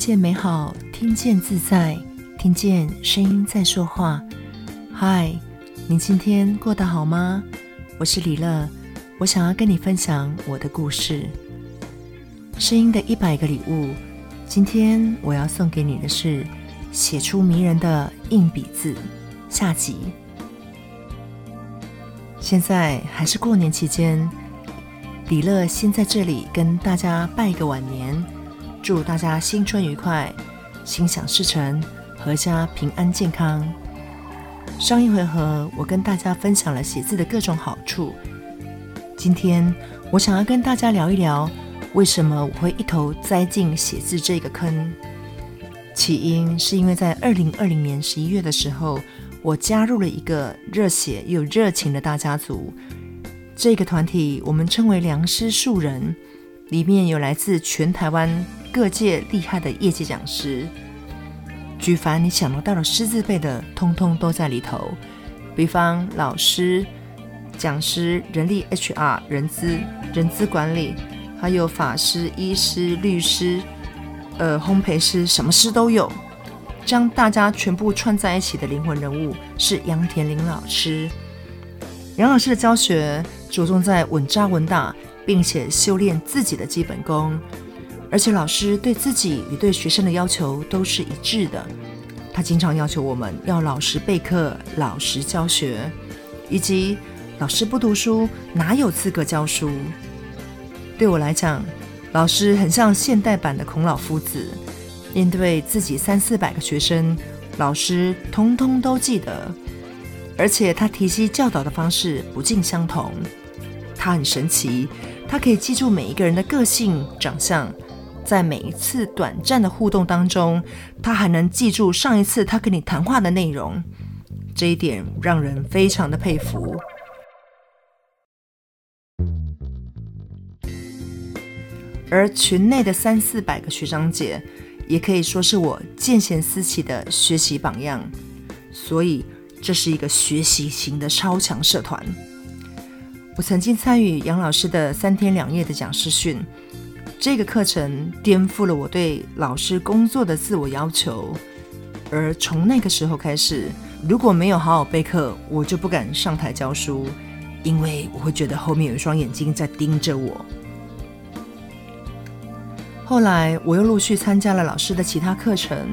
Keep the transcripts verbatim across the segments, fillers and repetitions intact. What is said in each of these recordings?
见美好，听见自在，听见声音在说话。嗨，你今天过得好吗？我是李乐，我想要跟你分享我的故事。声音的一百个礼物，今天我要送给你的是写出迷人的硬笔字下集。现在还是过年期间，李乐先在这里跟大家拜个晚年，祝大家新春愉快，心想事成，阖家平安健康。上一回合我跟大家分享了写字的各种好处，今天我想要跟大家聊一聊为什么我会一头栽进写字这个坑。起因是因为在二零二零年十一月的时候，我加入了一个热血又热情的大家族。这个团体我们称为良师数人，里面有来自全台湾各界厉害的业界讲师，举凡你想得到的师字辈的通通都在里头，比方老师、讲师、人力 H R、 人资、人资管理，还有法师、医师、律师、呃、烘焙师，什么师都有。将大家全部串在一起的灵魂人物是杨田林老师。杨老师的教学着重在稳扎稳打，并且修炼自己的基本功，而且老师对自己与对学生的要求都是一致的。他经常要求我们要老实备课、老实教学，以及老师不读书哪有资格教书。对我来讲，老师很像现代版的孔老夫子，面对自己三四百个学生，老师通通都记得，而且他提携教导的方式不尽相同。他很神奇，他可以记住每一个人的个性、长相，在每一次短暂的互动当中，他还能记住上一次他跟你谈话的内容，这一点让人非常的佩服。而群内的三四百个学长姐，也可以说是我见贤思齐的学习榜样，所以这是一个学习型的超强社团。我曾经参与杨老师的三天两夜的讲师训，这个课程颠覆了我对老师工作的自我要求，而从那个时候开始，如果没有好好备课，我就不敢上台教书，因为我会觉得后面有一双眼睛在盯着我。后来我又陆续参加了老师的其他课程，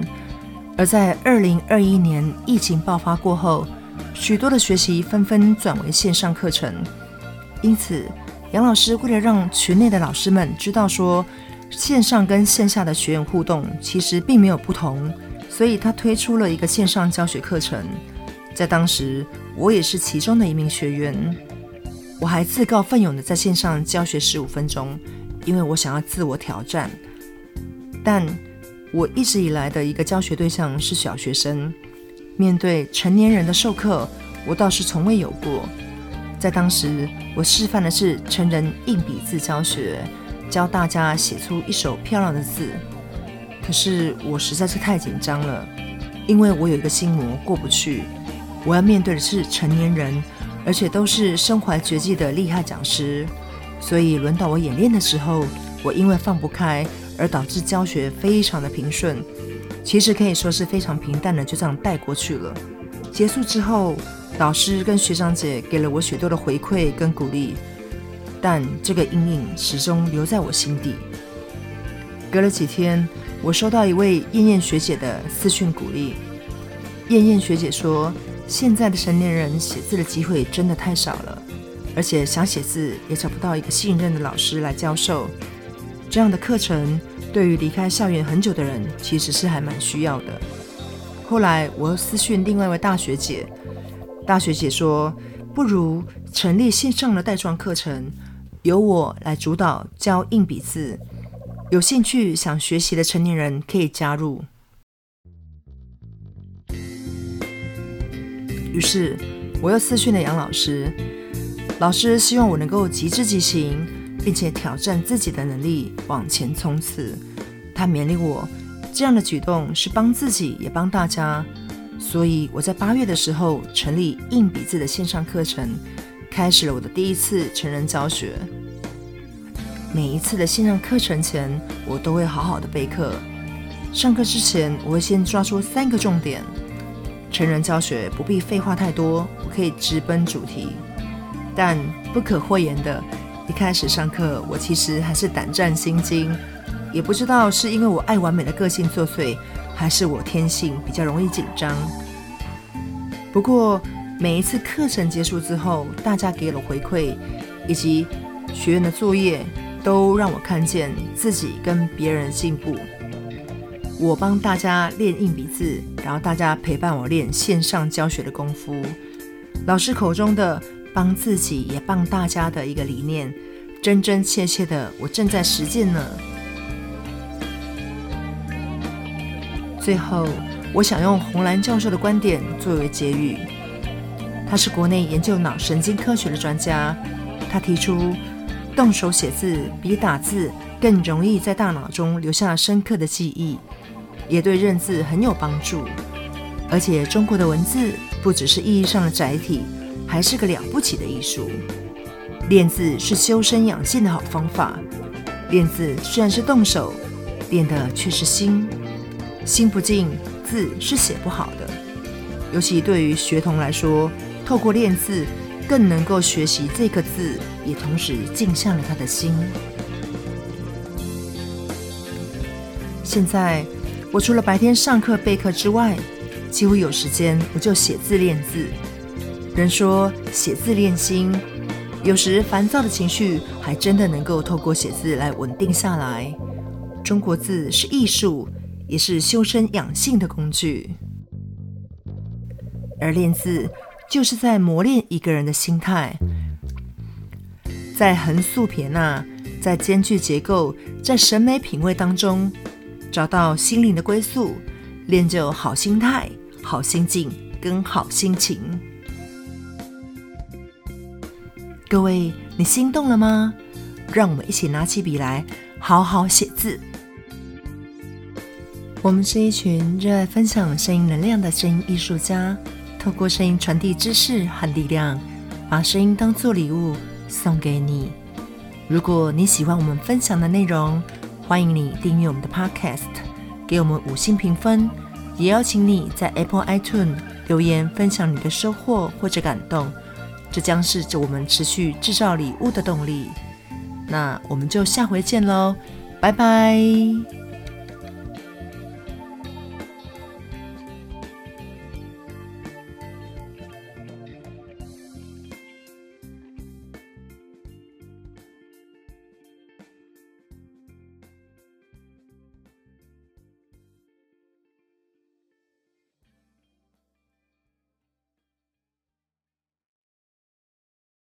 而在二零二一年疫情爆发过后，许多的学习纷纷转为线上课程。因此杨老师为了让群内的老师们知道说线上跟线下的学员互动其实并没有不同，所以他推出了一个线上教学课程。在当时我也是其中的一名学员，我还自告奋勇的在线上教学十五分钟，因为我想要自我挑战。但我一直以来的一个教学对象是小学生，面对成年人的授课我倒是从未有过。在当时我示范的是成人硬笔字教学，教大家写出一手漂亮的字。可是我实在是太紧张了，因为我有一个心魔过不去，我要面对的是成年人，而且都是身怀绝技的厉害讲师，所以轮到我演练的时候，我因为放不开而导致教学非常的平顺，其实可以说是非常平淡的就这样带过去了。结束之后，老师跟学长姐给了我许多的回馈跟鼓励，但这个阴影始终留在我心底。隔了几天，我收到一位燕燕学姐的私讯鼓励。燕燕学姐说，现在的成年人写字的机会真的太少了，而且想写字也找不到一个信任的老师来教授，这样的课程对于离开校园很久的人其实是还蛮需要的。后来我又私讯另外一位大学姐，大学姐说不如成立线上的带状课程，由我来主导教硬笔字，有兴趣想学习的成年人可以加入。于是我又私讯了杨老师，老师希望我能够即知即行，并且挑战自己的能力往前冲刺。他勉励我，这样的举动是帮自己也帮大家，所以我在八月的时候成立硬笔字的线上课程，开始了我的第一次成人教学。每一次的线上课程前，我都会好好的备课，上课之前，我会先抓出三个重点。成人教学不必废话太多，我可以直奔主题。但不可讳言的，一开始上课，我其实还是胆战心惊，也不知道是因为我爱完美的个性作祟，还是我天性比较容易紧张。不过，每一次课程结束之后，大家给了回馈，以及学员的作业，都让我看见自己跟别人的进步。我帮大家练硬笔字，然后大家陪伴我练线上教学的功夫。老师口中的帮自己也帮大家的一个理念，真真切切的我正在实践呢。最后，我想用洪兰教授的观点作为结语。他是国内研究脑神经科学的专家，他提出动手写字比打字更容易在大脑中留下深刻的记忆，也对认字很有帮助。而且中国的文字不只是意义上的载体，还是个了不起的艺术。练字是修身养性的好方法。练字虽然是动手，练的却是心。心不静，字是写不好的。尤其对于学童来说，透过练字更能够学习这个字，也同时静下了他的心。现在，我除了白天上课备课之外，几乎有时间我就写字练字。人说写字练心，有时烦躁的情绪还真的能够透过写字来稳定下来。中国字是艺术，也是修身养性的工具。而练字就是在磨练一个人的心态，在横竖撇捺，在间距结构，在审美品味当中找到心灵的归宿，练就好心态、好心境跟好心情。各位，你心动了吗？让我们一起拿起笔来，好好写字。我们是一群热爱分享声音能量的声音艺术家，透过声音传递知识和力量，把声音当作礼物送给你。如果你喜欢我们分享的内容，欢迎你订阅我们的 Podcast， 给我们五星评分，也邀请你在 Apple iTunes 留言分享你的收获或者感动，这将是我们持续制造礼物的动力。那我们就下回见喽，拜拜。